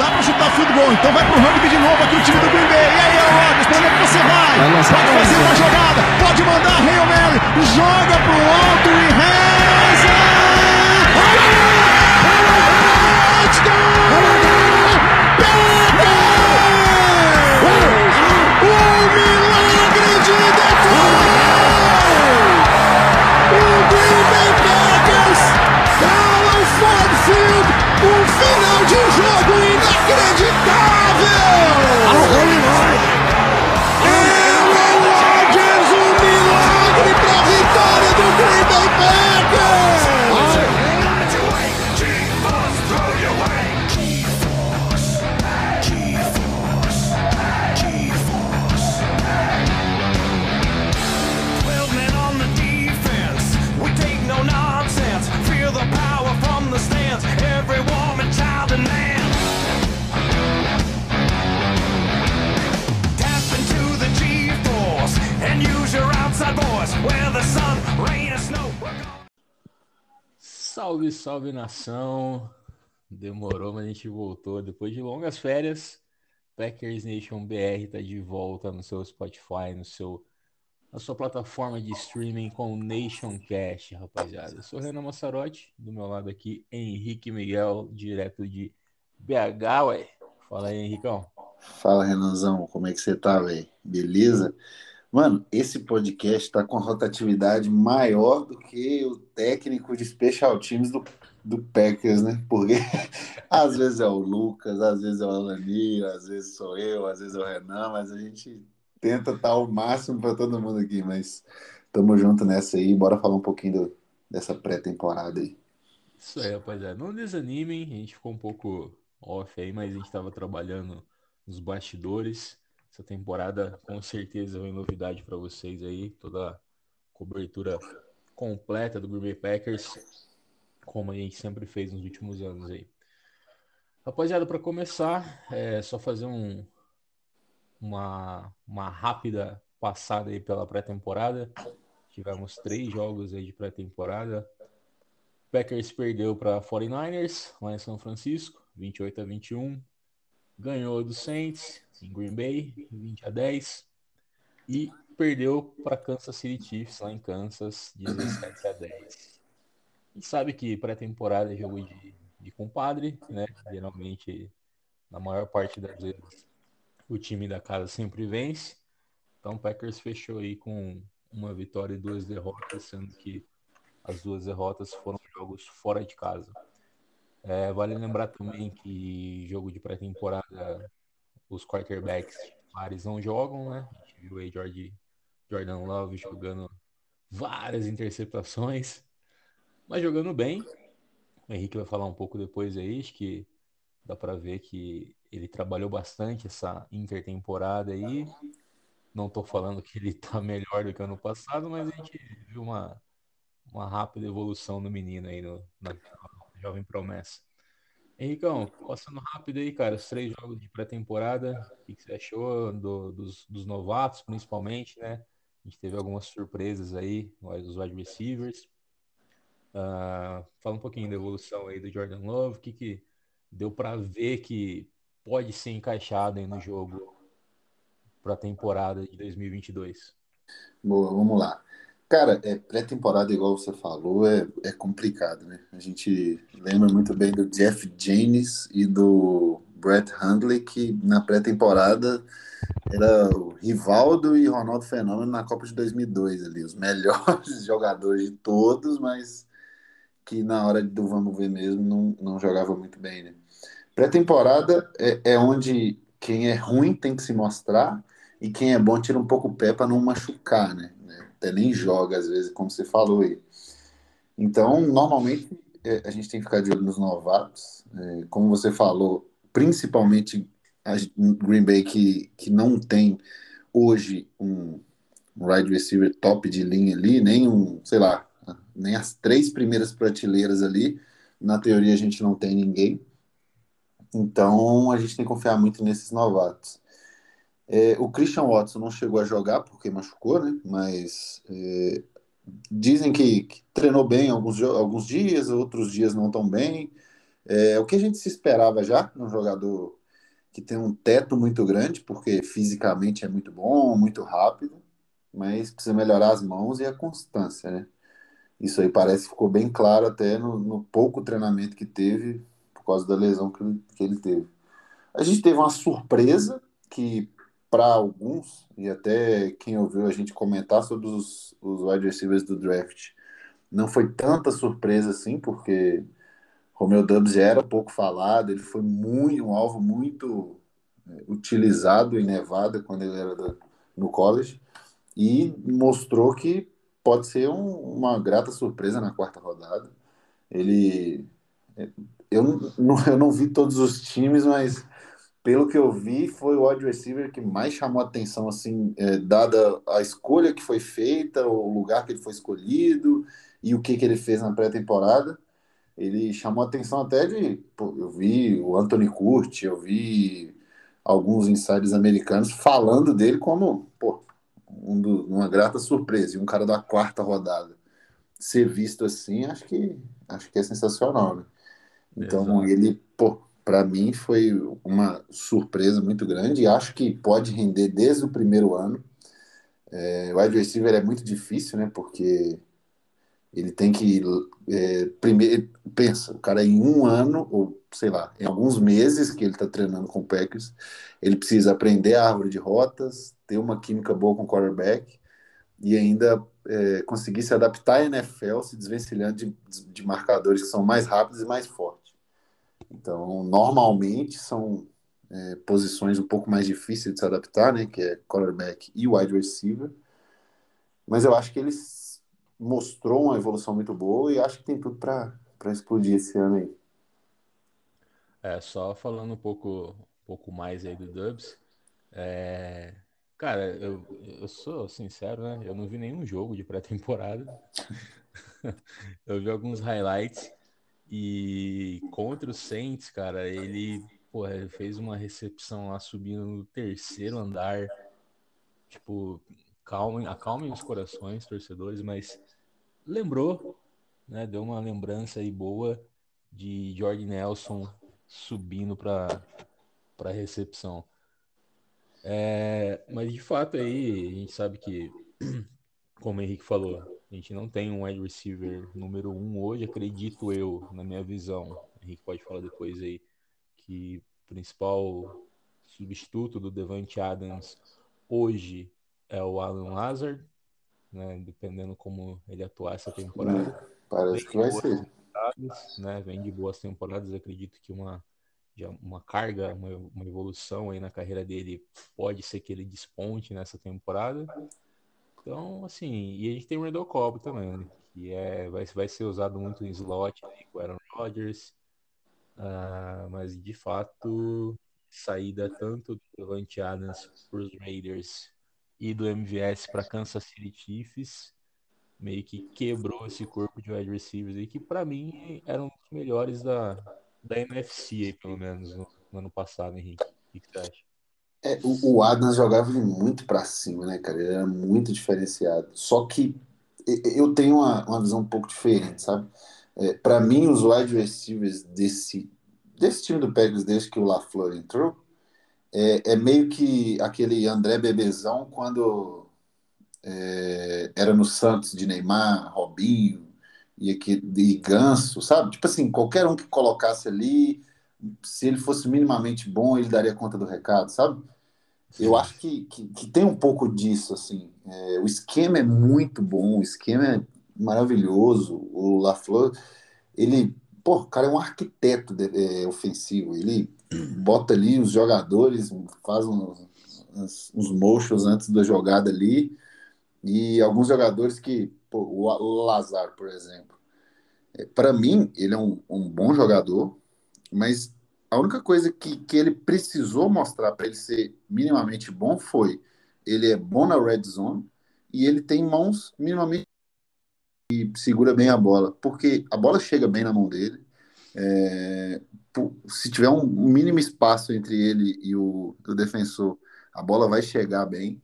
dá pra chutar field goal, então vai pro rugby de novo aqui o time do Green Bay. E aí, Aaron Rodgers, pra onde é que você vai? Pode fazer uma jogada, pode mandar Hail Mary, joga pro alto e reza! Salve, salve nação, demorou, mas a gente voltou depois de longas férias. Packers Nation BR tá de volta no seu Spotify, na sua plataforma de streaming com o NationCast, rapaziada. Eu sou o Renan Massarotti, do meu lado aqui, Henrique Miguel, direto de BH, ué. Fala aí, Henricão. Fala, Renanzão, como é que você tá, velho? Beleza? Mano, esse podcast tá com a rotatividade maior do que o técnico de special teams do Packers, né? Porque às vezes é o Lucas, às vezes é o Alanir, às vezes sou eu, às vezes é o Renan, mas a gente tenta estar o máximo para todo mundo aqui, mas tamo junto nessa aí, bora falar um pouquinho dessa pré-temporada aí. Isso aí, rapaziada, não desanimem, a gente ficou um pouco off aí, mas a gente tava trabalhando nos bastidores. Essa temporada, com certeza, vem novidade para vocês aí. Toda a cobertura completa do Green Bay Packers, como a gente sempre fez nos últimos anos aí. Rapaziada, para começar, é só fazer uma rápida passada aí pela pré-temporada. Tivemos 3 jogos aí de pré-temporada. Packers perdeu para 49ers, lá em São Francisco, 28-21. Ganhou do Saints em Green Bay, 20-10, e perdeu para Kansas City Chiefs lá em Kansas, 17-10. A gente sabe que pré-temporada é jogo de compadre, né? Geralmente, na maior parte das vezes, o time da casa sempre vence. Então o Packers fechou aí com uma vitória e 2 derrotas, sendo que as 2 derrotas foram jogos fora de casa. É, vale lembrar também que jogo de pré-temporada os quarterbacks titulares não jogam, né? A gente viu aí Jordan Love jogando várias interceptações, mas jogando bem. O Henrique vai falar um pouco depois aí, acho que dá pra ver que ele trabalhou bastante essa intertemporada aí. Não tô falando que ele tá melhor do que ano passado, mas a gente viu uma rápida evolução no menino aí na jovem promessa. Henricão, passando rápido aí, cara, os 3 jogos de pré-temporada, o que você achou dos novatos, principalmente, né? A gente teve algumas surpresas aí, os wide receivers. Fala um pouquinho da evolução aí do Jordan Love, o que deu pra ver que pode ser encaixado aí no jogo pra temporada de 2022. Boa, vamos lá. Cara, pré-temporada, igual você falou, é complicado, né? A gente lembra muito bem do Jeff Janis e do Brett Hundley, que na pré-temporada era o Rivaldo e Ronaldo Fenômeno na Copa de 2002 ali, os melhores jogadores de todos, mas que na hora do vamos ver mesmo não jogava muito bem, né? Pré-temporada é onde quem é ruim tem que se mostrar e quem é bom tira um pouco o pé para não machucar, né? Até nem joga, às vezes, como você falou aí. Então, normalmente, a gente tem que ficar de olho nos novatos. Como você falou, principalmente a Green Bay, que não tem hoje um wide receiver top de linha ali, nem as 3 primeiras prateleiras ali. Na teoria, a gente não tem ninguém. Então, a gente tem que confiar muito nesses novatos. O Christian Watson não chegou a jogar porque machucou, né? Mas dizem que treinou bem alguns dias, outros dias não tão bem. O que a gente se esperava já, um jogador que tem um teto muito grande, porque fisicamente é muito bom, muito rápido, mas precisa melhorar as mãos e a constância, né? Isso aí parece que ficou bem claro até no pouco treinamento que teve por causa da lesão que ele teve. A gente teve uma surpresa que, para alguns, e até quem ouviu a gente comentar sobre os wide receivers do draft, não foi tanta surpresa assim, porque Romeo Doubs já era pouco falado, ele foi um alvo muito utilizado em Nevada quando ele era no college, e mostrou que pode ser uma grata surpresa na quarta rodada. Eu não vi todos os times, mas pelo que eu vi, foi o wide receiver que mais chamou atenção, assim, dada a escolha que foi feita, o lugar que ele foi escolhido e o que ele fez na pré-temporada. Ele chamou atenção até eu vi o Anthony Curti, eu vi alguns insiders americanos falando dele como, pô, uma grata surpresa, e um cara da quarta rodada ser visto assim, acho que é sensacional, né? Então, exato. Ele, pô, para mim foi uma surpresa muito grande, e acho que pode render desde o primeiro ano. O wide receiver é muito difícil, né? Porque ele tem que primeiro, pensa, o cara em um ano, ou sei lá, em alguns meses que ele está treinando com o Packers, ele precisa aprender a árvore de rotas, ter uma química boa com o quarterback e ainda conseguir se adaptar à NFL, se desvencilhando de marcadores que são mais rápidos e mais fortes. Então, normalmente, são posições um pouco mais difíceis de se adaptar, né, que é quarterback e wide receiver. Mas eu acho que ele mostrou uma evolução muito boa e acho que tem tudo para explodir esse ano aí. Só falando um pouco mais aí do Doubs, cara, eu sou sincero, né? Eu não vi nenhum jogo de pré-temporada. Eu vi alguns highlights e contra o Saints, cara, ele, porra, ele fez uma recepção lá subindo no terceiro andar. Tipo, acalmem os corações, torcedores, mas lembrou, né? Deu uma lembrança aí boa de Jordan Nelson subindo para recepção. Mas de fato aí a gente sabe que, como o Henrique falou, a gente não tem um wide receiver número 1 hoje, acredito eu, na minha visão. O Henrique pode falar depois aí que o principal substituto do Davante Adams hoje é o Allen Lazard, né, dependendo como ele atuar essa temporada. Parece que vai ser. Né, vem de boas temporadas, acredito que uma carga, uma evolução aí na carreira dele, pode ser que ele desponte nessa temporada. Então, assim, e a gente tem o Randall Cobb também, né? Que vai ser usado muito em slot, né, com o Aaron Rodgers, mas de fato, saída tanto do Davante Adams para os Raiders e do MVS para Kansas City Chiefs, meio que quebrou esse corpo de wide receivers aí, que para mim era um dos melhores da NFC aí, pelo menos, no ano passado, Henrique. O que você acha? O Adams jogava muito pra cima, né, cara? Ele era muito diferenciado. Só que eu tenho uma visão um pouco diferente, sabe? Pra mim, os wide receivers desse time do Packers, desde que o LaFleur entrou, é meio que aquele André Bebezão quando era no Santos, de Neymar, Robinho, e Ganso, sabe? Tipo assim, qualquer um que colocasse ali, se ele fosse minimamente bom, ele daria conta do recado, sabe? Eu acho que tem um pouco disso, assim. O esquema é muito bom, o esquema é maravilhoso. O LaFleur, ele, pô, o cara é um arquiteto ofensivo. Ele bota ali os jogadores, faz uns motions antes da jogada ali, e alguns jogadores que, pô, o Lazard, por exemplo, para mim, ele é um bom jogador, mas a única coisa que ele precisou mostrar para ele ser minimamente bom foi, ele é bom na red zone e ele tem mãos minimamente e segura bem a bola, porque a bola chega bem na mão dele. Se tiver um mínimo espaço entre ele e o defensor, a bola vai chegar bem.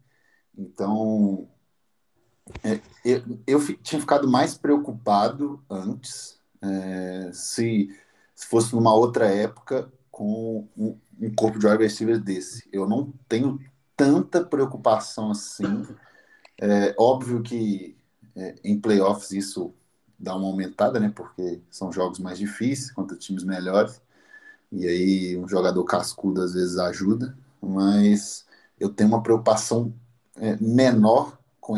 Então, eu tinha ficado mais preocupado antes, se se fosse numa outra época com um corpo de wide receiver desse. Eu não tenho tanta preocupação assim. É óbvio que em playoffs isso dá uma aumentada, né? Porque são jogos mais difíceis contra times melhores. E aí um jogador cascudo às vezes ajuda. Mas eu tenho uma preocupação menor com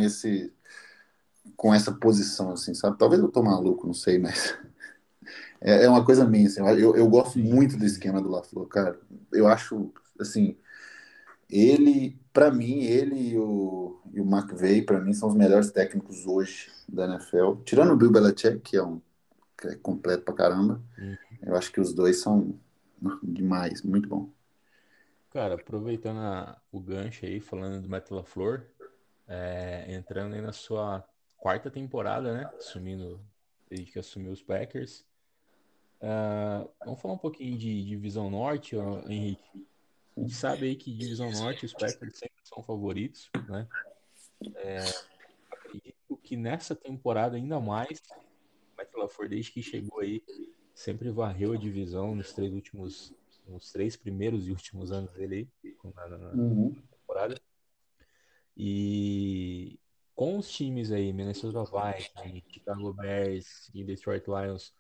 essa posição, assim, sabe? Talvez eu tô maluco, não sei, mas é uma coisa minha, assim. Eu gosto muito do esquema do LaFleur, cara. Eu acho, assim, ele, pra mim, ele e o McVay, pra mim, são os melhores técnicos hoje da NFL. Tirando o Bill Belichick, que é completo pra caramba, eu acho que os dois são demais, muito bom. Cara, aproveitando o gancho aí, falando do Matt LaFleur, entrando aí na sua quarta temporada, né? Desde que assumiu os Packers. Vamos falar um pouquinho de Divisão Norte, Henrique. A gente sabe aí que Divisão Norte os Packers sempre são favoritos, né? Acredito que nessa temporada ainda mais, o Matt LaFleur, desde que chegou aí, sempre varreu a divisão nos três primeiros e últimos anos dele aí, na temporada. E com os times aí, Minnesota Vikings, Chicago Bears e Detroit Lions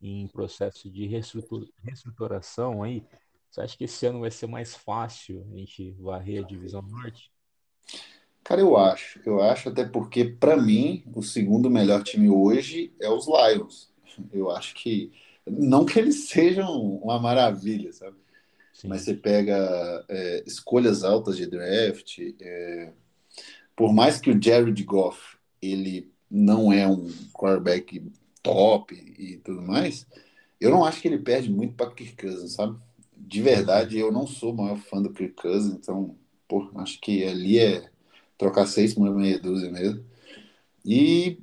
em processo de reestruturação aí, você acha que esse ano vai ser mais fácil a gente varrer a Divisão Norte? Cara, eu acho até porque, para mim, o segundo melhor time hoje é os Lions. Eu acho que, não que eles sejam uma maravilha, sabe? Sim. Mas você pega escolhas altas de draft, por mais que o Jared Goff ele não é um quarterback top e tudo mais, eu não acho que ele perde muito para Kirk Cousins, sabe? De verdade, eu não sou o maior fã do Kirk Cousins, então acho que ali é trocar 6 por meia dúzia mesmo. E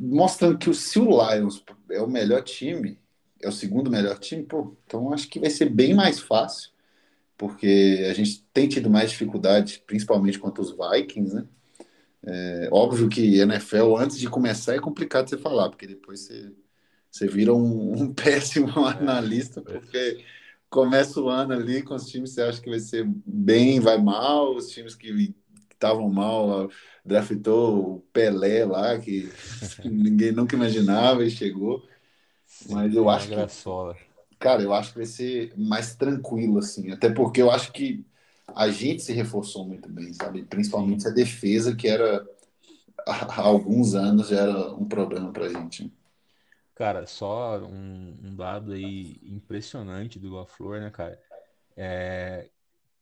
mostrando que se o Lions é o melhor time, é o segundo melhor time, então acho que vai ser bem mais fácil, porque a gente tem tido mais dificuldade, principalmente contra os Vikings, né? Óbvio que NFL, antes de começar, é complicado você falar, porque depois você vira um péssimo analista, porque começa o ano ali com os times que você acha que vai ser bem, vai mal, os times que estavam mal, draftou o Pelé lá, que ninguém nunca imaginava e chegou. Mas eu acho que, cara, eu acho que vai ser mais tranquilo, assim. Até porque eu acho que a gente se reforçou muito bem, sabe? Principalmente a defesa, que era há alguns anos já era um problema pra gente. Cara, só um dado aí impressionante do LaFleur, né, cara?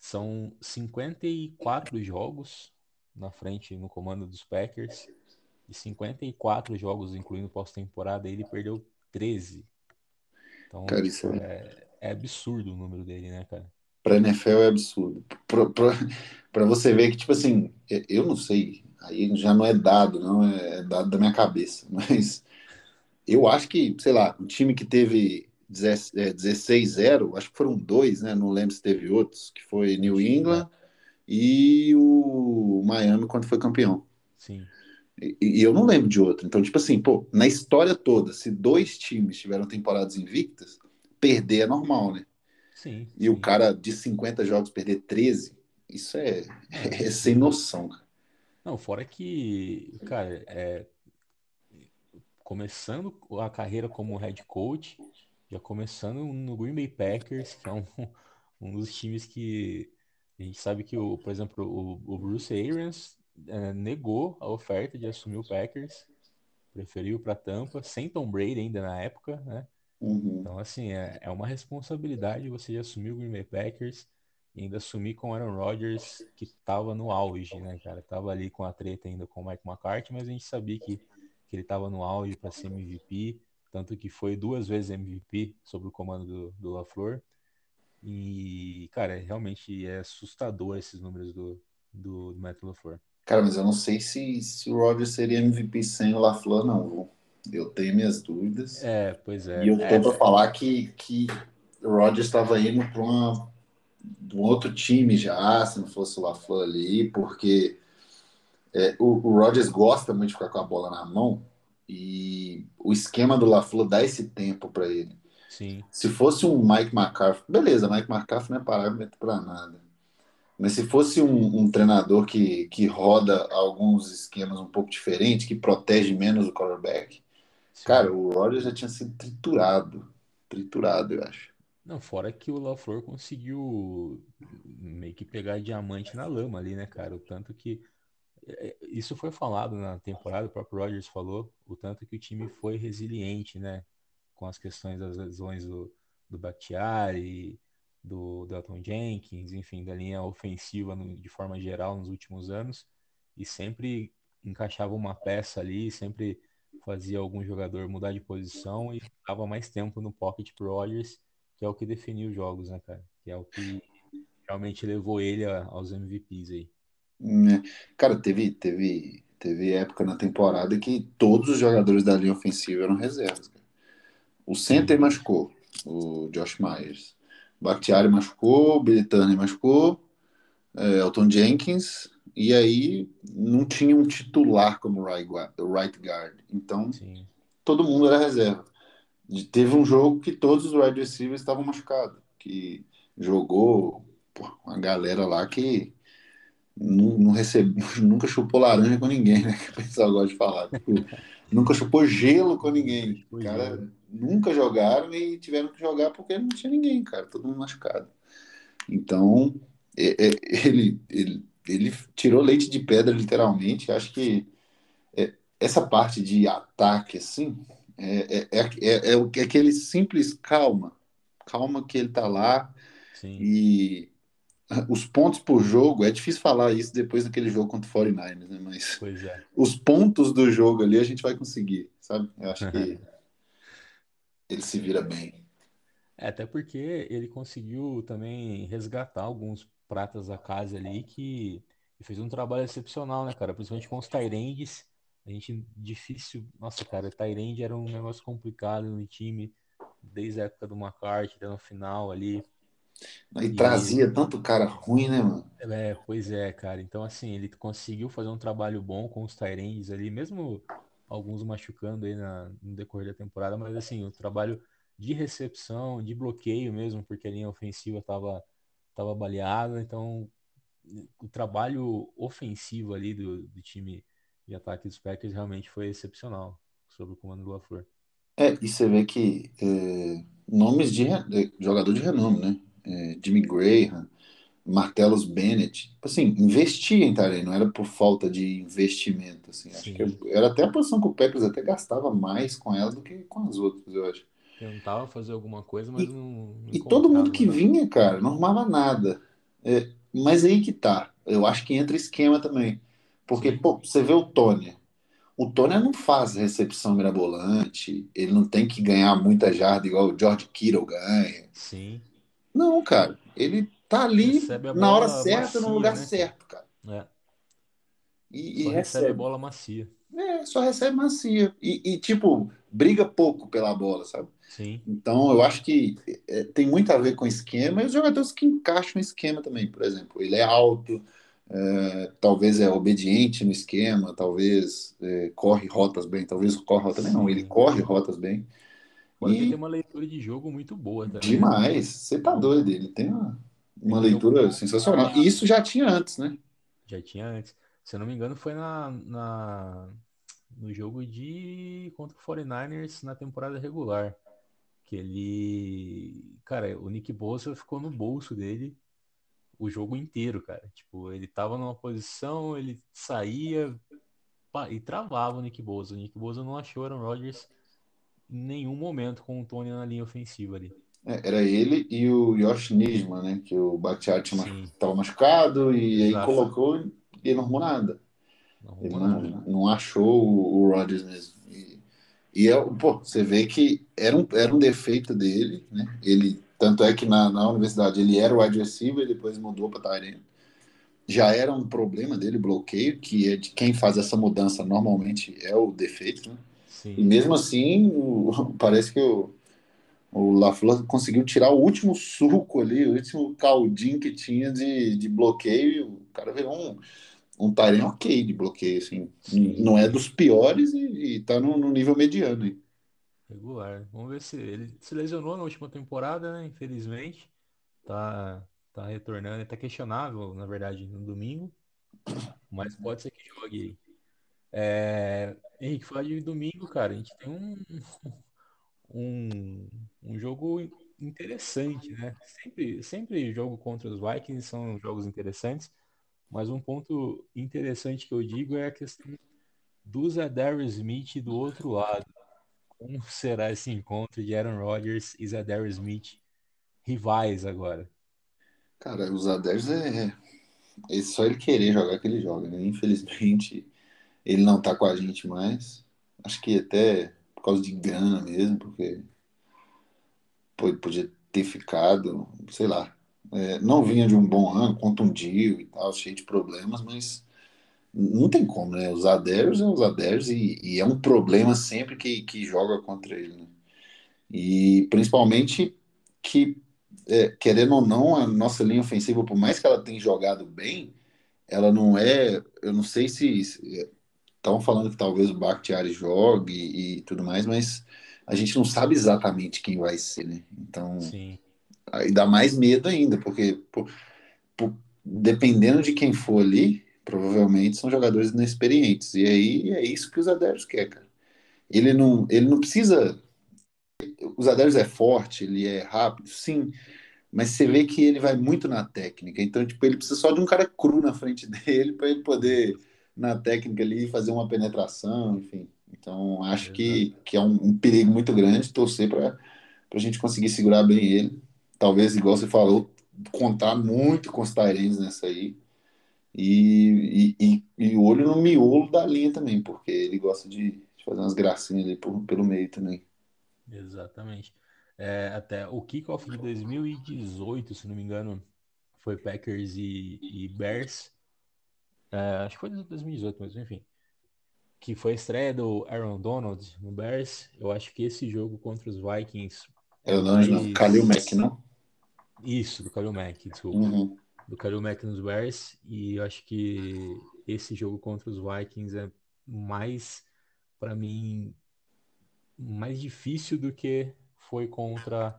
São 54 jogos na frente no comando dos Packers. E 54 jogos, incluindo pós-temporada, ele perdeu 13. Então, cara, isso é absurdo o número dele, né, cara? Pra NFL é absurdo. Pra você ver que, tipo assim, eu não sei, aí já não é dado, não é dado da minha cabeça, mas eu acho que, sei lá, um time que teve 16-0, acho que foram 2, né, não lembro se teve outros, que foi New England e o Miami quando foi campeão. Sim. E eu não lembro de outro. Então, tipo assim, na história toda, se 2 times tiveram temporadas invictas, perder é normal, né? Sim. E o cara de 50 jogos perder 13, isso é sem noção, cara. Não, fora que, cara, começando a carreira como head coach, já começando no Green Bay Packers, que é um dos times que a gente sabe que, por exemplo, o Bruce Arians negou a oferta de assumir o Packers, preferiu para Tampa, sem Tom Brady ainda na época, né? Uhum. Então, assim, é uma responsabilidade você já assumir o Green Bay Packers e ainda assumir com o Aaron Rodgers, que tava no auge, né, cara? Tava ali com a treta ainda com o Mike McCarthy, mas a gente sabia que ele tava no auge para ser MVP, tanto que foi 2 vezes MVP sob o comando do LaFleur. E, cara, realmente é assustador esses números do Matt LaFleur. Cara, mas eu não sei se o Rodgers seria MVP sem o LaFleur, não. Eu tenho minhas dúvidas. Pois é. E eu tô pra falar que o Rodgers estava indo para um outro time já, se não fosse o LaFleur ali, porque o Rodgers gosta muito de ficar com a bola na mão e o esquema do LaFleur dá esse tempo para ele. Sim. Se fosse um Mike McCarthy, beleza, Mike McCarthy não é parâmetro para nada. Mas se fosse um treinador que roda alguns esquemas um pouco diferentes, que protege menos o quarterback, sim, cara, o Rodgers já tinha sido triturado, eu acho. Não, fora que o LaFleur conseguiu meio que pegar diamante na lama ali, né, cara? O tanto que... Isso foi falado na temporada, o próprio Rodgers falou, o tanto que o time foi resiliente, né? Com as questões das lesões do Bakhtiari, do Elton Jenkins, enfim, da linha ofensiva de forma geral nos últimos anos, e sempre encaixava uma peça ali, sempre fazia algum jogador mudar de posição e dava mais tempo no pocket pro Rodgers, que é o que definiu os jogos, né, cara? Que é o que realmente levou ele aos MVPs aí. Cara, teve época na temporada que todos os jogadores da linha ofensiva eram reservas, cara. O center machucou, o Josh Myers. Bakhtiari machucou, Billy Turner machucou, Elton Jenkins, e aí não tinha um titular como right guard. Então, sim, todo mundo era reserva. E teve um jogo que todos os wide receivers estavam machucados, que jogou uma galera lá que não recebeu, nunca chupou laranja com ninguém, né? Que o pessoal gosta de falar. Nunca chupou gelo com ninguém. O cara... Nunca jogaram e tiveram que jogar porque não tinha ninguém, cara. Todo mundo machucado. Então, ele tirou leite de pedra, literalmente. Acho que essa parte de ataque, assim, é aquele simples calma que ele tá lá. Sim. E os pontos por jogo, é difícil falar isso depois daquele jogo contra o 49ers, né? Mas pois é, os pontos do jogo ali a gente vai conseguir, sabe? Eu acho que ele se vira bem. É, até porque ele conseguiu também resgatar alguns pratas da casa ali que fez um trabalho excepcional, né, cara? Principalmente com os tight ends. A gente difícil... Nossa, cara, tight end era um negócio complicado no time desde a época do McCarthy, até no final ali. E trazia tanto cara ruim, né, mano? É, pois é, cara. Então, assim, ele conseguiu fazer um trabalho bom com os tight ends ali, mesmo... alguns machucando aí no decorrer da temporada, mas assim, o trabalho de recepção, de bloqueio mesmo, porque a linha ofensiva tava baleada, então o trabalho ofensivo ali do time de ataque dos Packers realmente foi excepcional, sob o comando do LaFleur. E você vê que nomes de jogador de renome, né? Jimmy Graham, Martellus Bennett, assim, investir em Tarei, não era por falta de investimento, assim, acho que era até a posição que o Packers até gastava mais com ela do que com as outras, eu acho. Tentava fazer alguma coisa, mas não e todo mundo que vinha, cara, não arrumava nada, mas aí que tá, eu acho que entra esquema também, porque, pô, você vê o Tônia não faz recepção mirabolante, ele não tem que ganhar muita jarda igual o George Kittle ganha. Sim. Não, cara, ele tá ali na hora certa, macia, no lugar, né, certo, cara. E recebe bola macia. Só recebe macia. E tipo, briga pouco pela bola, sabe? Sim. Então, eu acho que tem muito a ver com esquema e os jogadores que encaixam o esquema também, por exemplo. Ele é alto, talvez é obediente no esquema, talvez corre rotas bem, talvez corre rotas bem, não, ele corre rotas bem. Ele tem uma leitura de jogo muito boa. Tá? Demais. Você tá doido. Ele tem uma leitura sensacional. E isso já tinha antes, né? Já tinha antes. Se eu não me engano, foi no jogo contra o 49ers na temporada regular. Que ele... Cara, o Nick Bosa ficou no bolso dele o jogo inteiro, cara. Tipo, ele tava numa posição, ele saía e travava o Nick Bosa. O Nick Bosa não achou Aaron Rodgers nenhum momento com o Tônia na linha ofensiva ali. Era ele e o Josh Nisman, né? Que o Bakhtiari estava machucado e aí colocou e ele não arrumou nada. Não achou o Rodgers mesmo. Pô, você vê que era um defeito dele, né? Ele, tanto é que na universidade ele era o wide receiver e depois mudou para tight end. Já era um problema dele, bloqueio, que é de quem faz essa mudança normalmente é o defeito, né? Sim. E mesmo assim, parece que o LaFleur conseguiu tirar o último suco ali, o último caldinho que tinha de bloqueio, e o cara virou um tight end ok de bloqueio, assim. Sim. Não é dos piores e tá no nível mediano aí. Regular. Vamos ver se ele se lesionou na última temporada, né? Infelizmente. Tá retornando. Ele tá questionável, na verdade, no domingo. Mas pode ser que jogue aí. Henrique, falar de domingo, cara, a gente tem um jogo interessante, né? Sempre jogo contra os Vikings são jogos interessantes, mas um ponto interessante que eu digo é a questão do Zadarius Smith do outro lado. Como será esse encontro de Aaron Rodgers e Zadarius Smith rivais agora? Cara, o Zadarius é só ele querer jogar que ele joga, né? Infelizmente... Ele não tá com a gente mais. Acho que até por causa de grana mesmo, porque podia ter ficado, sei lá. Não vinha de um bom ano, contundiu e tal, cheio de problemas, mas não tem como, né? Os Zadarius é os Zadarius e é um problema sempre que joga contra ele, né? E principalmente que, querendo ou não, a nossa linha ofensiva, por mais que ela tenha jogado bem, ela não é... Eu não sei se estavam falando que talvez o Bakhtiari jogue e tudo mais, mas a gente não sabe exatamente quem vai ser, né? Então, sim. Aí dá mais medo ainda, porque dependendo de quem for ali, provavelmente são jogadores inexperientes. E aí é isso que o Zadarius quer, cara. Ele não precisa... O Zadarius é forte, ele é rápido, sim, mas você vê que ele vai muito na técnica. Então, tipo, ele precisa só de um cara cru na frente dele para ele poder... na técnica ali, fazer uma penetração, enfim. Então, acho que é um perigo muito grande torcer para a gente conseguir segurar bem ele. Talvez, igual você falou, contar muito com os Tyrants nessa aí. E olho no miolo da linha também, porque ele gosta de fazer umas gracinhas ali pelo meio também. Exatamente. Até o kickoff de 2018, se não me engano, foi Packers e Bears. Acho que foi em 2018, mas enfim, que foi a estreia do Aaron Donald no Bears. Eu acho que esse jogo contra os Vikings Khalil Mack, não? Isso, do Khalil Mack, desculpa. Uhum. Do Khalil Mack nos Bears. E eu acho que esse jogo contra os Vikings é mais, pra mim, mais difícil do que foi contra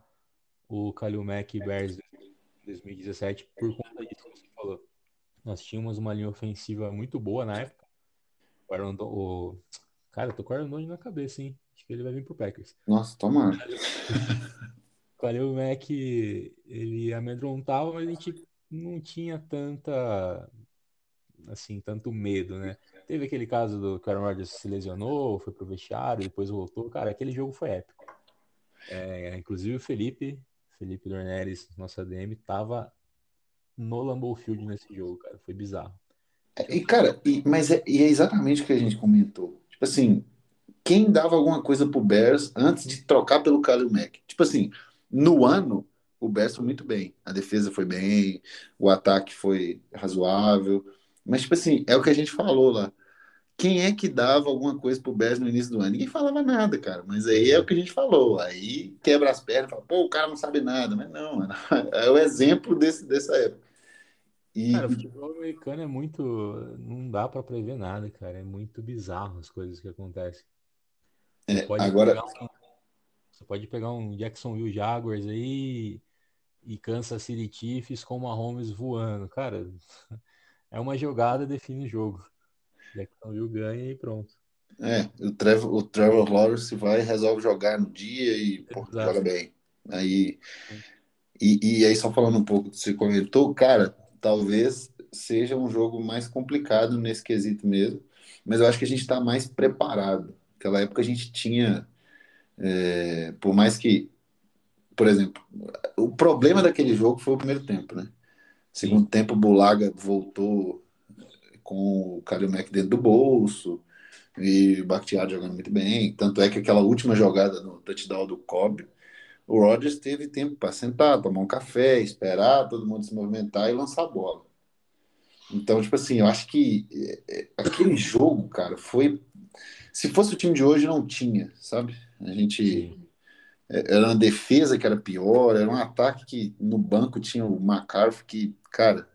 o Khalil Mack e Bears em 2017, por conta disso que você falou. Nós tínhamos uma linha ofensiva muito boa na época. Cara, eu tô com o Aaron Donald na cabeça, hein? Acho que ele vai vir pro Packers. Nossa, tomara. O Khalil Mack, ele amedrontava, mas a gente não tinha tanto medo, né? Teve aquele caso do Aaron Rodgers se lesionou, foi pro vestiário, depois voltou. Cara, aquele jogo foi épico. Inclusive o Felipe Dornelis, nosso ADM, tava no Lambeau Field nesse jogo, cara. Foi bizarro. Mas é exatamente o que a gente comentou. Tipo assim, quem dava alguma coisa pro Bears antes de trocar pelo Khalil Mack? Tipo assim, no ano, o Bears foi muito bem. A defesa foi bem, o ataque foi razoável. Mas, tipo assim, é o que a gente falou lá. Quem é que dava alguma coisa pro Bears no início do ano? Ninguém falava nada, cara. Mas aí é o que a gente falou. Aí quebra as pernas, fala, pô, o cara não sabe nada. Mas não, mano. É o exemplo dessa época. Cara, o futebol americano é muito... Não dá pra prever nada, cara. É muito bizarro as coisas que acontecem. Você pode pegar um Jacksonville Jaguars aí e Kansas City Chiefs com uma Mahomes voando. Cara, é uma jogada define o jogo. Jacksonville ganha e pronto. O Trevor Lawrence resolve jogar no dia e pô, joga bem. Aí, e aí, só falando um pouco do que você comentou, cara... Talvez seja um jogo mais complicado nesse quesito mesmo, mas eu acho que a gente está mais preparado. Naquela época a gente tinha, por mais que, por exemplo, o problema daquele jogo foi o primeiro tempo, né? Segundo tempo, o Bulaga voltou com o Khalil Mack dentro do bolso e o Bakhtiari jogando muito bem. Tanto é que aquela última jogada no touchdown do Cobb, o Rodgers teve tempo para sentar, tomar um café, esperar todo mundo se movimentar e lançar a bola. Então, tipo assim, eu acho que aquele jogo, cara, foi... Se fosse o time de hoje, não tinha, sabe? A gente... Era uma defesa que era pior, era um ataque que no banco tinha o McCarthy que, cara...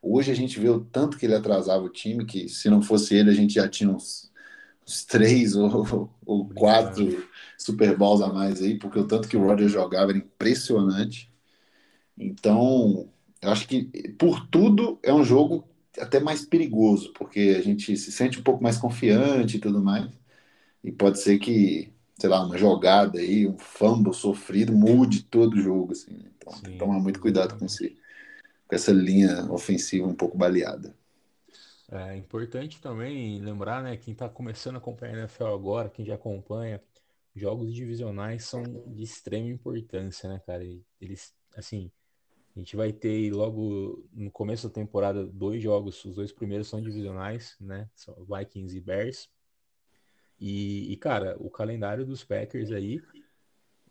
Hoje a gente vê o tanto que ele atrasava o time, que se não fosse ele, a gente já tinha uns uns 3 ou 4 Super Bowls a mais aí, porque o tanto que o Rodgers jogava era impressionante. Então, eu acho que, por tudo, é um jogo até mais perigoso, porque a gente se sente um pouco mais confiante e tudo mais, e pode ser que, sei lá, uma jogada aí, um fumble sofrido, mude todo o jogo, assim, né? Então, tem que tomar muito cuidado com essa linha ofensiva um pouco baleada. É importante também lembrar, né, quem está começando a acompanhar a NFL agora, quem já acompanha, jogos divisionais são de extrema importância, né, cara? Eles, assim, a gente vai ter logo no começo da temporada 2 jogos, os 2 primeiros são divisionais, né? São Vikings e Bears. E cara, o calendário dos Packers aí,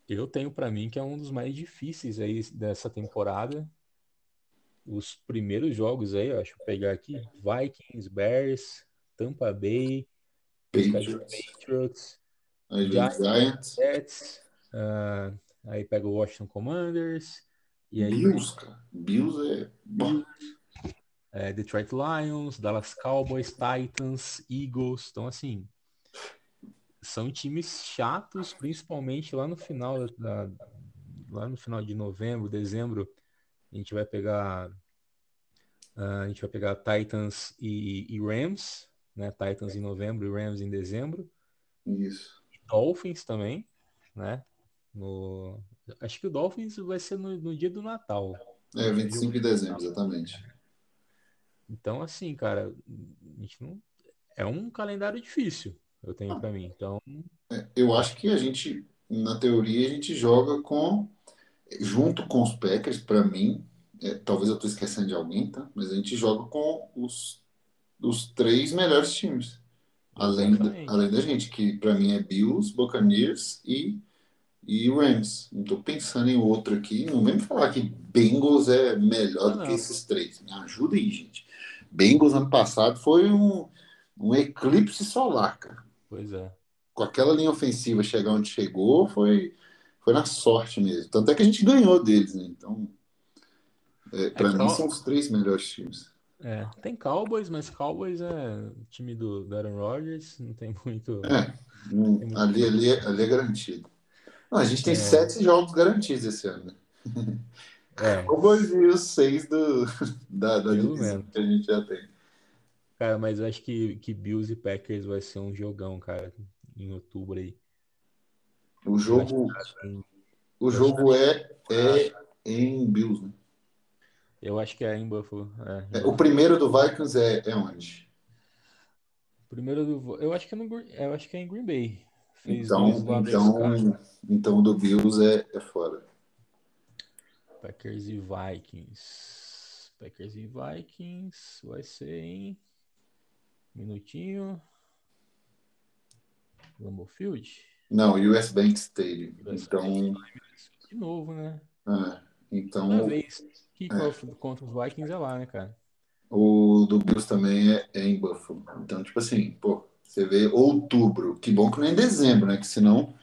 eu tenho pra mim que é um dos mais difíceis aí dessa temporada. Os primeiros jogos aí, ó, deixa eu pegar aqui, Vikings, Bears, Tampa Bay, Patriots, Giants, aí pega o Washington Commanders, e aí Bills, cara. Bills é Detroit Lions, Dallas Cowboys, Titans, Eagles. Então, assim, são times chatos, principalmente lá no final lá no final de novembro, dezembro. A gente vai pegar Titans e Rams, né? Titans em novembro e Rams em dezembro. Isso. E Dolphins também, né? Acho que o Dolphins vai ser no dia do Natal. É, 25 de dezembro, exatamente. Então, assim, cara, a gente não... é um calendário difícil, eu tenho pra mim. Então... eu acho que a gente, na teoria, a gente joga junto com os Packers, para mim, talvez eu estou esquecendo de alguém, tá? Mas a gente joga com os 3 melhores times. Além da gente, que para mim é Bills, Buccaneers e Rams. Não estou pensando em outro aqui. Não vem me falar que Bengals é melhor do que esses 3. Me ajuda aí, gente. Bengals ano passado foi um eclipse solar, cara. Pois é. Com aquela linha ofensiva chegar onde chegou, foi na sorte mesmo. Tanto é que a gente ganhou deles, né? Então, pra mim, são os 3 melhores times. É, tem Cowboys, mas Cowboys é time do Aaron Rodgers, não tem muito... Ali é garantido. Não, a gente tem 7 jogos garantidos esse ano, né? Cowboys e os 6 da divisão que a gente já tem. Cara, mas eu acho que Bills e Packers vai ser um jogão, cara, em outubro aí. O jogo é em Bills, né? Eu acho que é em Buffalo. O primeiro do Vikings é onde? Eu acho que é em Green Bay. Então do Bills é fora. Packers e Vikings vai ser em minutinho. Lambeau Field. Não, US Bank Stadium. Então... de novo, né? Então... toda vez que contra os Vikings é lá, né, cara? O do Bills também é em Buffalo. Então, tipo assim, pô, você vê outubro. Que bom que não é em dezembro, né? Que senão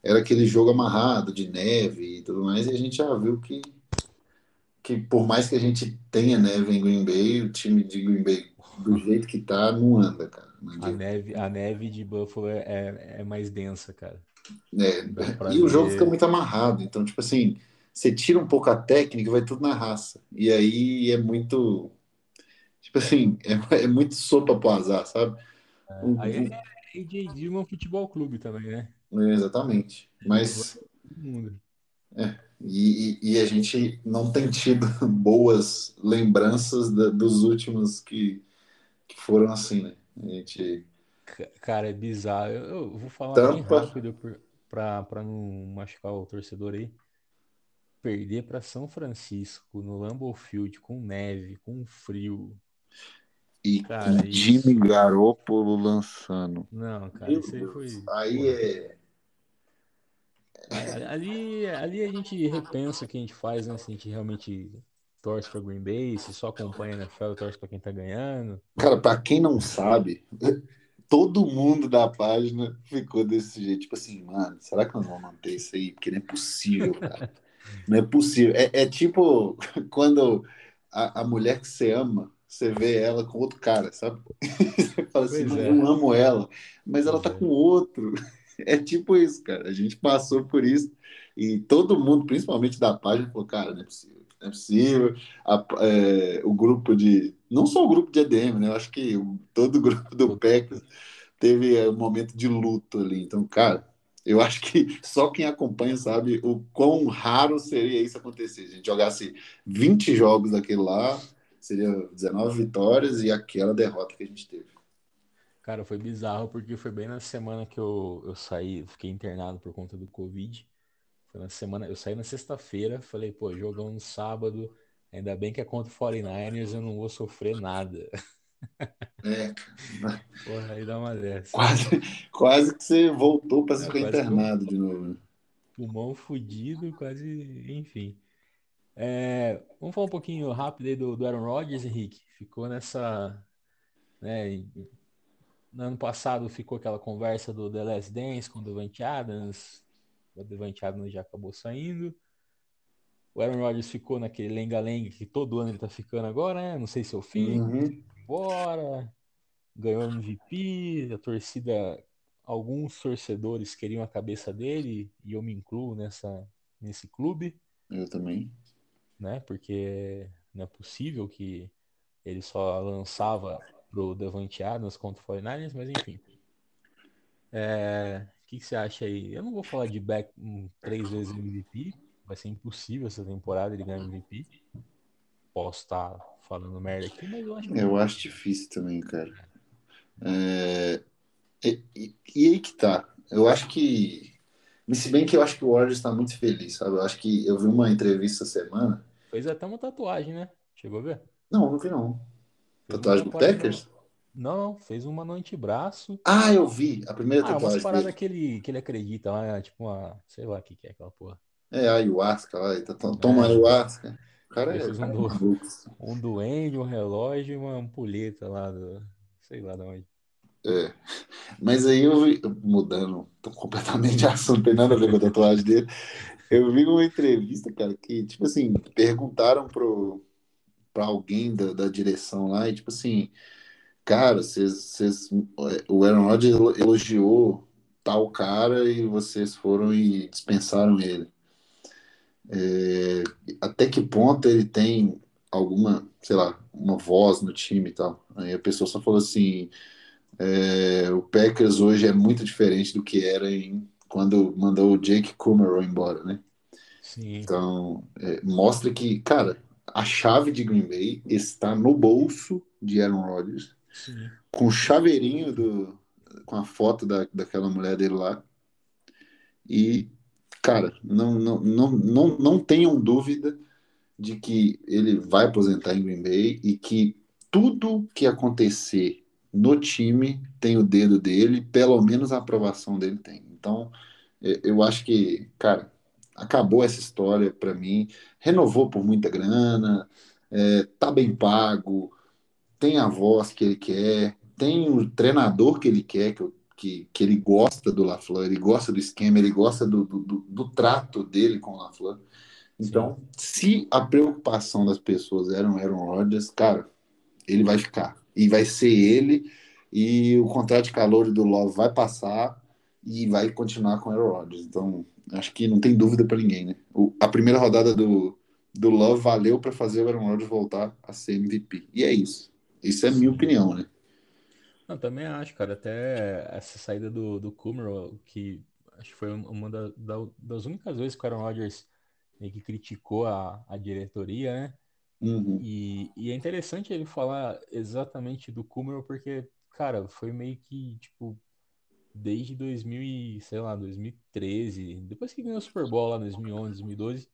era aquele jogo amarrado de neve e tudo mais. E a gente já viu que por mais que a gente tenha neve em Green Bay, o time de Green Bay, do jeito que tá, não anda, cara. A neve de Buffalo é mais densa, cara. E o jogo fica muito amarrado. Então, tipo assim, você tira um pouco a técnica e vai tudo na raça. E aí é muito... tipo assim, é muito sopa pro azar, sabe? Aí é AJ Dillon Futebol Clube também, né? Exatamente. Mas... E a gente não tem tido boas lembranças dos últimos que foram assim, né? Gente... cara, é bizarro. Eu vou falar bem rápido pra não machucar o torcedor aí. Perder pra São Francisco no Lambeau Field com neve, com frio. E cara, Jimmy Garoppolo lançando. Não, cara, isso aí foi... aí é... Ali a gente repensa o que a gente faz, né? Se a gente realmente... torce para Green Bay, se só acompanha na NFL, torce para quem tá ganhando. Cara, para quem não sabe, todo mundo da página ficou desse jeito. Tipo assim, mano, será que nós vamos manter isso aí? Porque não é possível, cara. Não é possível. É tipo quando a mulher que você ama você vê ela com outro cara, sabe? Você fala assim, não amo ela, mas ela tá com outro. É tipo isso, cara. A gente passou por isso e todo mundo, principalmente da página, falou, cara, não é possível. Não é possível. O grupo de... Não só o grupo de EDM, né? Eu acho que todo o grupo do Packers teve um momento de luto ali. Então, cara, eu acho que só quem acompanha sabe o quão raro seria isso acontecer. A gente jogasse 20 jogos daquele lá, seria 19 vitórias e aquela derrota que a gente teve. Cara, foi bizarro, porque foi bem na semana que eu saí, fiquei internado por conta do Covid. Foi na semana, eu saí na sexta-feira, falei, pô, jogando no sábado, ainda bem que é contra o 49ers, eu não vou sofrer nada. É. Porra, aí dá uma dessa. Quase que você voltou pra ficar internado de novo. Pulmão fudido, quase, enfim. Vamos falar um pouquinho rápido aí do Aaron Rodgers, Henrique. Ficou nessa... né, no ano passado ficou aquela conversa do The Last Dance com o Davante Adams. O Davante Adams já acabou saindo. O Aaron Rodgers ficou naquele lenga-lenga que todo ano ele tá ficando agora, né? Não sei se eu fico. Uhum. Bora. Ganhou MVP. A torcida... Alguns torcedores queriam a cabeça dele. E eu me incluo nesse clube. Eu também. Né? Porque não é possível que ele só lançava... pro Davante Adams contra o 49ers, mas enfim. O que você acha aí? Eu não vou falar de back 3 vezes MVP, vai ser impossível essa temporada ele ganhar MVP. Posso estar falando merda aqui, mas eu acho que... Eu acho difícil também, cara. E aí que tá. Eu acho que... Se bem que eu acho que o Rodgers tá muito feliz, sabe? Eu acho que eu vi uma entrevista essa semana... Fez até uma tatuagem, né? Chegou a ver? Não, não vi não. Tatuagem do Packers? Não, fez uma no antebraço. Ah, eu vi. A primeira tatuagem. Uma parada que ele acredita lá, tipo uma. Sei lá o que é aquela porra. Ayahuasca lá. Toma ayahuasca. O cara fez um duende, um relógio e uma ampulheta lá do. Sei lá de onde. Mas aí eu vi. Mudando, tô completamente de assunto, não tem nada a ver com a tatuagem dele. Eu vi uma entrevista, cara, que, tipo assim, perguntaram para alguém da direção lá, e tipo assim, cara, o Aaron Rodgers elogiou tal cara e vocês foram e dispensaram ele. Até que ponto ele tem alguma, sei lá, uma voz no time e tal? Aí a pessoa só falou assim, o Packers hoje é muito diferente do que era quando mandou o Jake Kummerow embora, né? Sim. Então, mostra que, cara, a chave de Green Bay está no bolso de Aaron Rodgers. Sim. Com o chaveirinho com a foto daquela mulher dele lá. E, cara, não tenham dúvida de que ele vai aposentar em Green Bay e que tudo que acontecer no time tem o dedo dele, pelo menos a aprovação dele tem. Então, eu acho que, cara, acabou essa história para mim, renovou por muita grana, tá bem pago, tem a voz que ele quer, tem o treinador que ele quer, que ele gosta do LaFleur, ele gosta do esquema, ele gosta do trato dele com o LaFleur. Então, se a preocupação das pessoas era o Aaron Rodgers, cara, ele vai ficar, e vai ser ele, e o contrato de calor do Love vai passar, e vai continuar com o Aaron Rodgers. Então, acho que não tem dúvida para ninguém, né? A primeira rodada do Love valeu para fazer o Aaron Rodgers voltar a ser MVP. E é isso. Isso é minha opinião, né? Eu também acho, cara. Até essa saída do Kummerow, que acho que foi uma das únicas vezes que o Aaron Rodgers meio que criticou a diretoria, né? Uhum. E é interessante ele falar exatamente do Kummerow, porque, cara, foi meio que, tipo... Desde 2013, depois que ganhou o Super Bowl lá em 2011, 2012,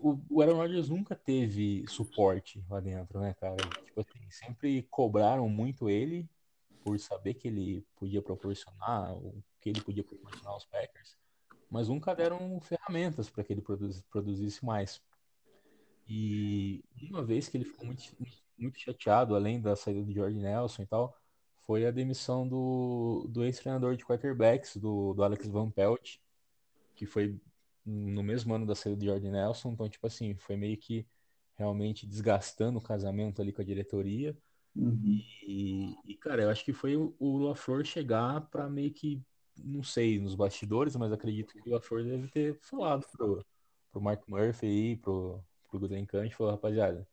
o Aaron Rodgers nunca teve suporte lá dentro, né, cara? Tipo assim, sempre cobraram muito ele por saber que ele podia proporcionar, o que ele podia proporcionar aos Packers, mas nunca deram ferramentas para que ele produzisse mais. E uma vez que ele ficou muito, muito chateado, além da saída do Jordan Nelson e tal, foi a demissão do ex-treinador de quarterbacks, do Alex Van Pelt, que foi no mesmo ano da saída de Jordan Nelson. Então, tipo assim, foi meio que realmente desgastando o casamento ali com a diretoria. Uhum. E, cara, eu acho que foi o LaFleur chegar para meio que, não sei, nos bastidores, mas acredito que o LaFleur deve ter falado pro Mark Murphy aí, pro Gutenkant, falou, rapaziada,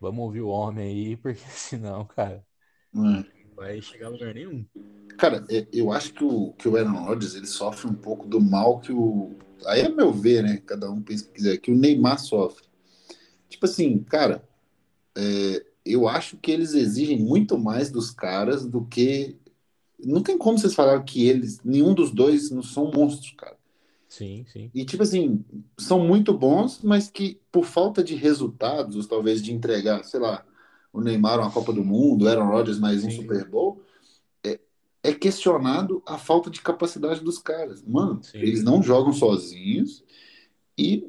vamos ouvir o homem aí, porque senão, cara, não vai chegar a lugar nenhum. Cara, eu acho que o Aaron Rodgers, ele sofre um pouco do mal que o... Aí, a meu ver, né, cada um pensa o que quiser, que o Neymar sofre. Tipo assim, cara, eu acho que eles exigem muito mais dos caras do que... Não tem como vocês falarem que eles... Nenhum dos dois não são monstros, cara. Sim, sim. E, tipo assim, são muito bons, mas que por falta de resultados, talvez de entregar, sei lá, o Neymar uma Copa do Mundo, o Aaron Rodgers mais um Super Bowl, é questionado a falta de capacidade dos caras. Mano, sim. Eles não jogam sozinhos e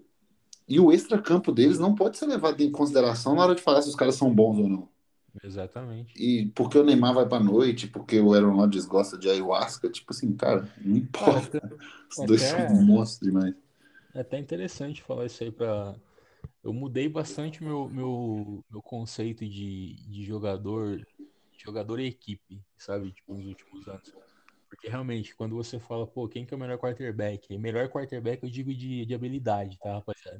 o extracampo deles não pode ser levado em consideração na hora de falar se os caras são bons ou não. Exatamente. E porque o Neymar vai pra noite, porque o Aaron Rodgers gosta de ayahuasca, tipo assim, cara, não importa. Os dois são monstros demais. É até interessante falar isso aí pra... Eu mudei bastante meu conceito de jogador e equipe, sabe? Tipo, nos últimos anos. Porque realmente, quando você fala, pô, quem que é o melhor quarterback? E melhor quarterback eu digo de habilidade, tá, rapaziada?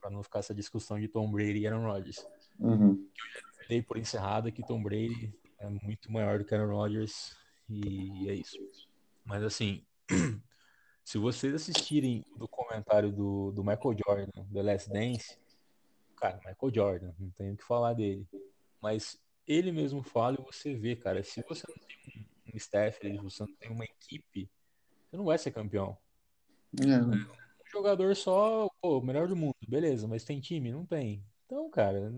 Pra não ficar essa discussão de Tom Brady e Aaron Rodgers. Uhum. Eu já dei por encerrada que Tom Brady é muito maior do que Aaron Rodgers e é isso. Mas assim, se vocês assistirem do comentário do Michael Jordan, The Last Dance, cara, Michael Jordan, não tenho o que falar dele. Mas ele mesmo fala e você vê, cara, se você não tem um staff, se você não tem uma equipe, você não vai ser campeão. É. Um jogador só, pô, melhor do mundo, beleza, mas tem time? Não tem. Então, cara,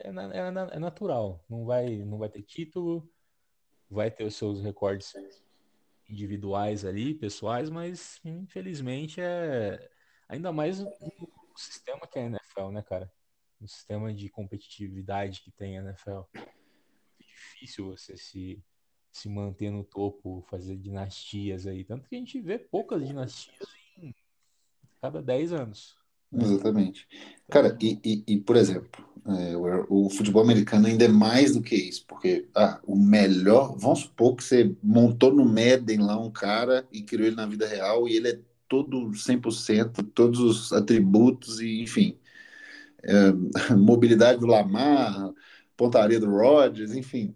é natural. Não vai ter título, vai ter os seus recordes individuais ali, pessoais, mas infelizmente é... Ainda mais o sistema que é a NFL, né, cara? O sistema de competitividade que tem a NFL. É difícil você se manter no topo, fazer dinastias aí. Tanto que a gente vê poucas dinastias em cada 10 anos. Exatamente. Cara, e por exemplo, o futebol americano ainda é mais do que isso. Porque o melhor... Vamos supor que você montou no Madden lá um cara e criou ele na vida real e ele é todo 100%, todos os atributos e enfim... mobilidade do Lamar, pontaria do Rodgers, enfim.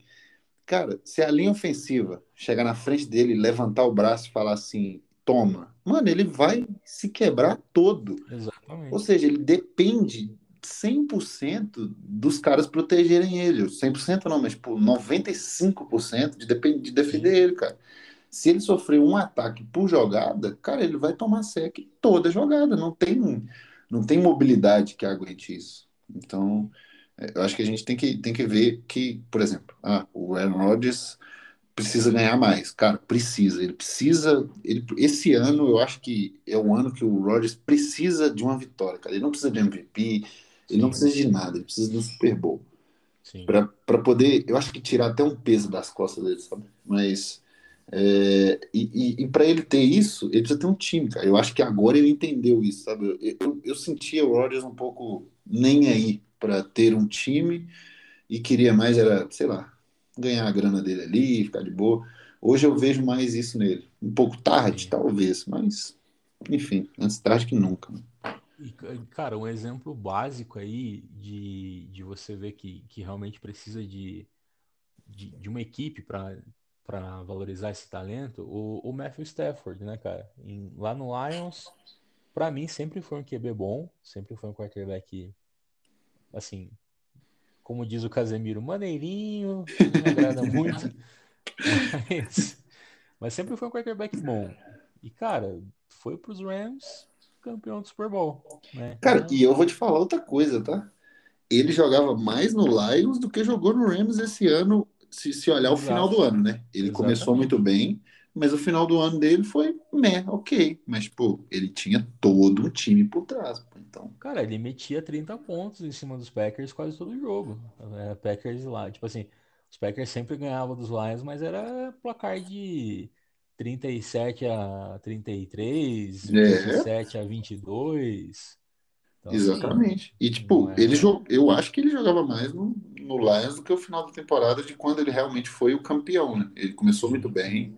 Cara, se a linha ofensiva chegar na frente dele, levantar o braço e falar assim, toma, mano, ele vai se quebrar todo. Exatamente. Ou seja, ele depende 100% dos caras protegerem ele. 100% não, mas tipo, 95% de defender ele, cara. Se ele sofrer um ataque por jogada, cara, ele vai tomar sec toda jogada. Não tem mobilidade que aguente isso. Então, eu acho que a gente tem que ver que, por exemplo, o Aaron Rodgers precisa ganhar mais. Cara, precisa. Ele precisa... esse ano, eu acho que é o ano que o Rodgers precisa de uma vitória, cara. Ele não precisa de MVP, ele Sim. não precisa de nada. Ele precisa de um Super Bowl. Para poder... Eu acho que tirar até um peso das costas dele, sabe? Mas... e para ele ter isso, ele precisa ter um time, cara. Eu acho que agora ele entendeu isso, sabe? Eu sentia o Rodgers um pouco nem aí para ter um time e queria mais era, sei lá, ganhar a grana dele ali, ficar de boa. Hoje eu vejo mais isso nele. Um pouco tarde, Sim. talvez, mas enfim, antes tarde que nunca. Né? E, cara, um exemplo básico aí de você ver que realmente precisa de uma equipe para valorizar esse talento, o Matthew Stafford, né, cara? Lá no Lions, pra mim, sempre foi um QB bom, sempre foi um quarterback, assim, como diz o Casemiro, maneirinho, não me agrada muito, mas sempre foi um quarterback bom. E, cara, foi pros Rams, campeão do Super Bowl. Né? Cara, e eu vou te falar outra coisa, tá? Ele jogava mais no Lions do que jogou no Rams esse ano, se olhar o final do ano, né? Ele Exatamente. Começou muito bem, mas o final do ano dele foi ok. Mas, pô, ele tinha todo um time por trás. Então... Cara, ele metia 30 pontos em cima dos Packers quase todo jogo. Packers lá, tipo assim, os Packers sempre ganhavam dos Lions, mas era placar de 37-33, 27-22... Então, exatamente. E, tipo, eu acho que ele jogava mais no Lions do que o final da temporada, de quando ele realmente foi o campeão, né? Ele começou muito bem,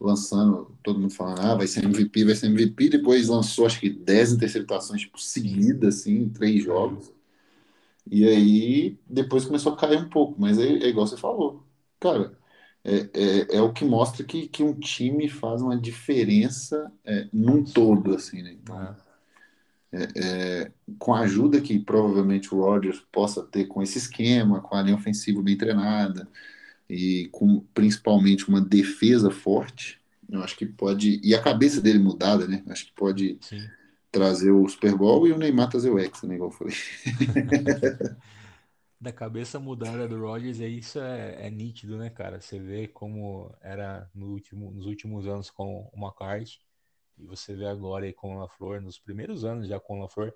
lançando, todo mundo falando, vai ser MVP, depois lançou, acho que 10 interceptações, tipo, seguidas, assim, em 3 jogos. E aí, depois começou a cair um pouco, mas é igual você falou. Cara, é o que mostra que um time faz uma diferença num todo, assim, né? Então... com a ajuda que provavelmente o Rodgers possa ter com esse esquema, com a linha ofensiva bem treinada e com principalmente uma defesa forte, eu acho que pode, e a cabeça dele mudada, né? Acho que pode Sim. trazer o Super Bowl e o Neymar trazer o Hexa, né? Igual eu falei. Da cabeça mudada do Rodgers, isso é nítido, né, cara? Você vê como era nos últimos anos com o McCarthy. E você vê agora aí com o LaFleur, nos primeiros anos já com o LaFleur,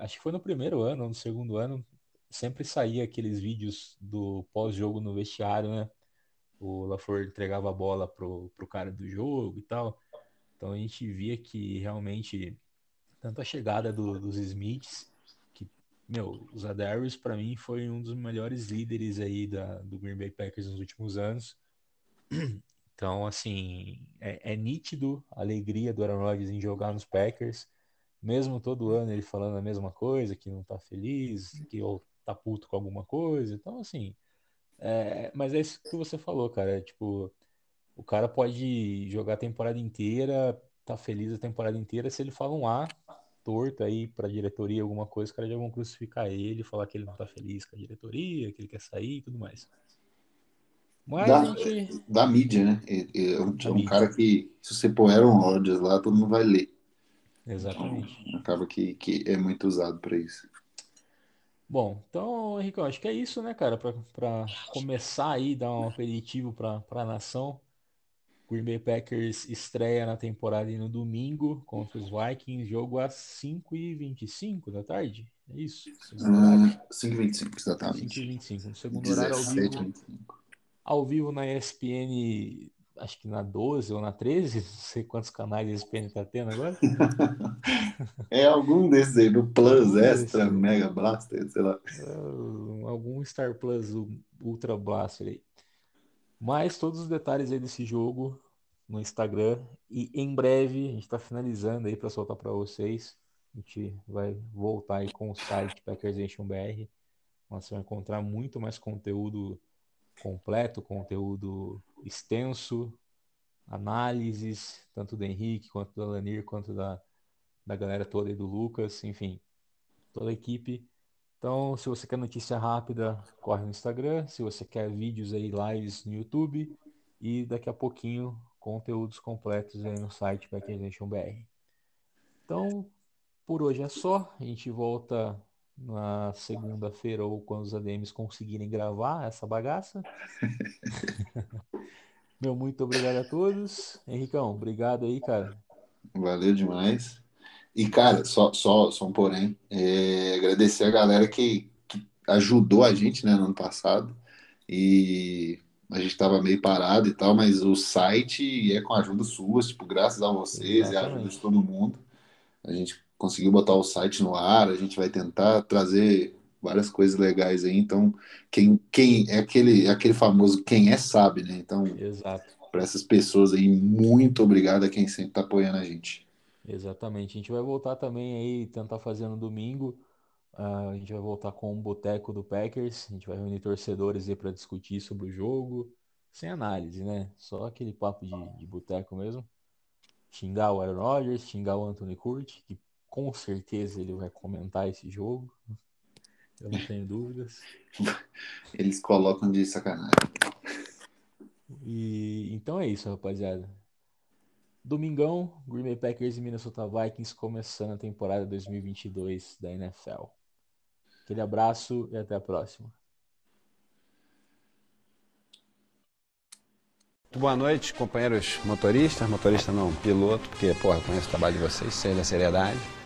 acho que foi no primeiro ano, no segundo ano, sempre saía aqueles vídeos do pós-jogo no vestiário, né? O LaFleur entregava a bola pro cara do jogo e tal. Então a gente via que realmente, tanto a chegada dos Smiths, que, o Zadarius pra mim foi um dos melhores líderes aí do Green Bay Packers nos últimos anos. Então, assim, é nítido a alegria do Aaron Rodgers em jogar nos Packers. Mesmo todo ano ele falando a mesma coisa, que não tá feliz, que ou tá puto com alguma coisa. Então, assim, mas é isso que você falou, cara. Tipo, o cara pode jogar a temporada inteira, tá feliz a temporada inteira. Se ele fala um A torto aí pra diretoria, alguma coisa, os caras já vão crucificar ele, falar que ele não tá feliz com a diretoria, que ele quer sair e tudo mais. Mas da mídia, né? É um cara que, se você pôr Aaron Rodgers lá, todo mundo vai ler. Exatamente. Então, acaba que é muito usado para isso. Bom, então, Henrique, acho que é isso, né, cara? Para começar aí, dar um aperitivo para a nação. O Green Bay Packers estreia na temporada no domingo contra os Vikings, jogo às 5h25 da tarde. É isso? 5h25, exatamente. 5h25, no segundo horário ao vivo. Ao vivo na ESPN, acho que na 12 ou na 13, não sei quantos canais a ESPN tá tendo agora. É algum desses aí, do Plus Extra, Mega Blaster, sei lá. Algum Star Plus Ultra Blaster aí. Mas todos os detalhes aí desse jogo no Instagram. E em breve, a gente tá finalizando aí para soltar para vocês. A gente vai voltar aí com o site Packers Nation BR. Você vai encontrar muito mais conteúdo completo, conteúdo extenso, análises, tanto do Henrique, quanto do Alanir, quanto da galera toda aí do Lucas, enfim, toda a equipe. Então, se você quer notícia rápida, corre no Instagram, se você quer vídeos aí, lives no YouTube, e daqui a pouquinho, conteúdos completos aí no site Packers Nation BR. Então, por hoje é só, a gente volta na segunda-feira ou quando os ADMs conseguirem gravar essa bagaça. Meu muito obrigado a todos. Henricão, obrigado aí, cara. Valeu demais. E, cara, só um porém, agradecer a galera que ajudou a gente, né, no ano passado. E a gente tava meio parado e tal, mas o site é com a ajuda sua, tipo, graças a vocês e a ajuda de todo mundo. A gente conseguiu botar o site no ar, a gente vai tentar trazer várias coisas legais aí, então quem é aquele famoso quem sabe, né? Então, para essas pessoas aí, muito obrigado a quem sempre tá apoiando a gente. Exatamente, a gente vai voltar também aí, tentar fazer no domingo, a gente vai voltar com o Boteco do Packers, a gente vai reunir torcedores aí para discutir sobre o jogo, sem análise, né? Só aquele papo de boteco mesmo, xingar o Aaron Rodgers, xingar o Anthony Curtis, que com certeza ele vai comentar esse jogo. Eu não tenho dúvidas. Eles colocam de sacanagem. E então é isso, rapaziada. Domingão, Green Bay Packers e Minnesota Vikings começando a temporada 2022 da NFL. Aquele abraço e até a próxima. Boa noite, companheiros motoristas. Motorista não, piloto, porque, porra, eu conheço o trabalho de vocês, sei da seriedade.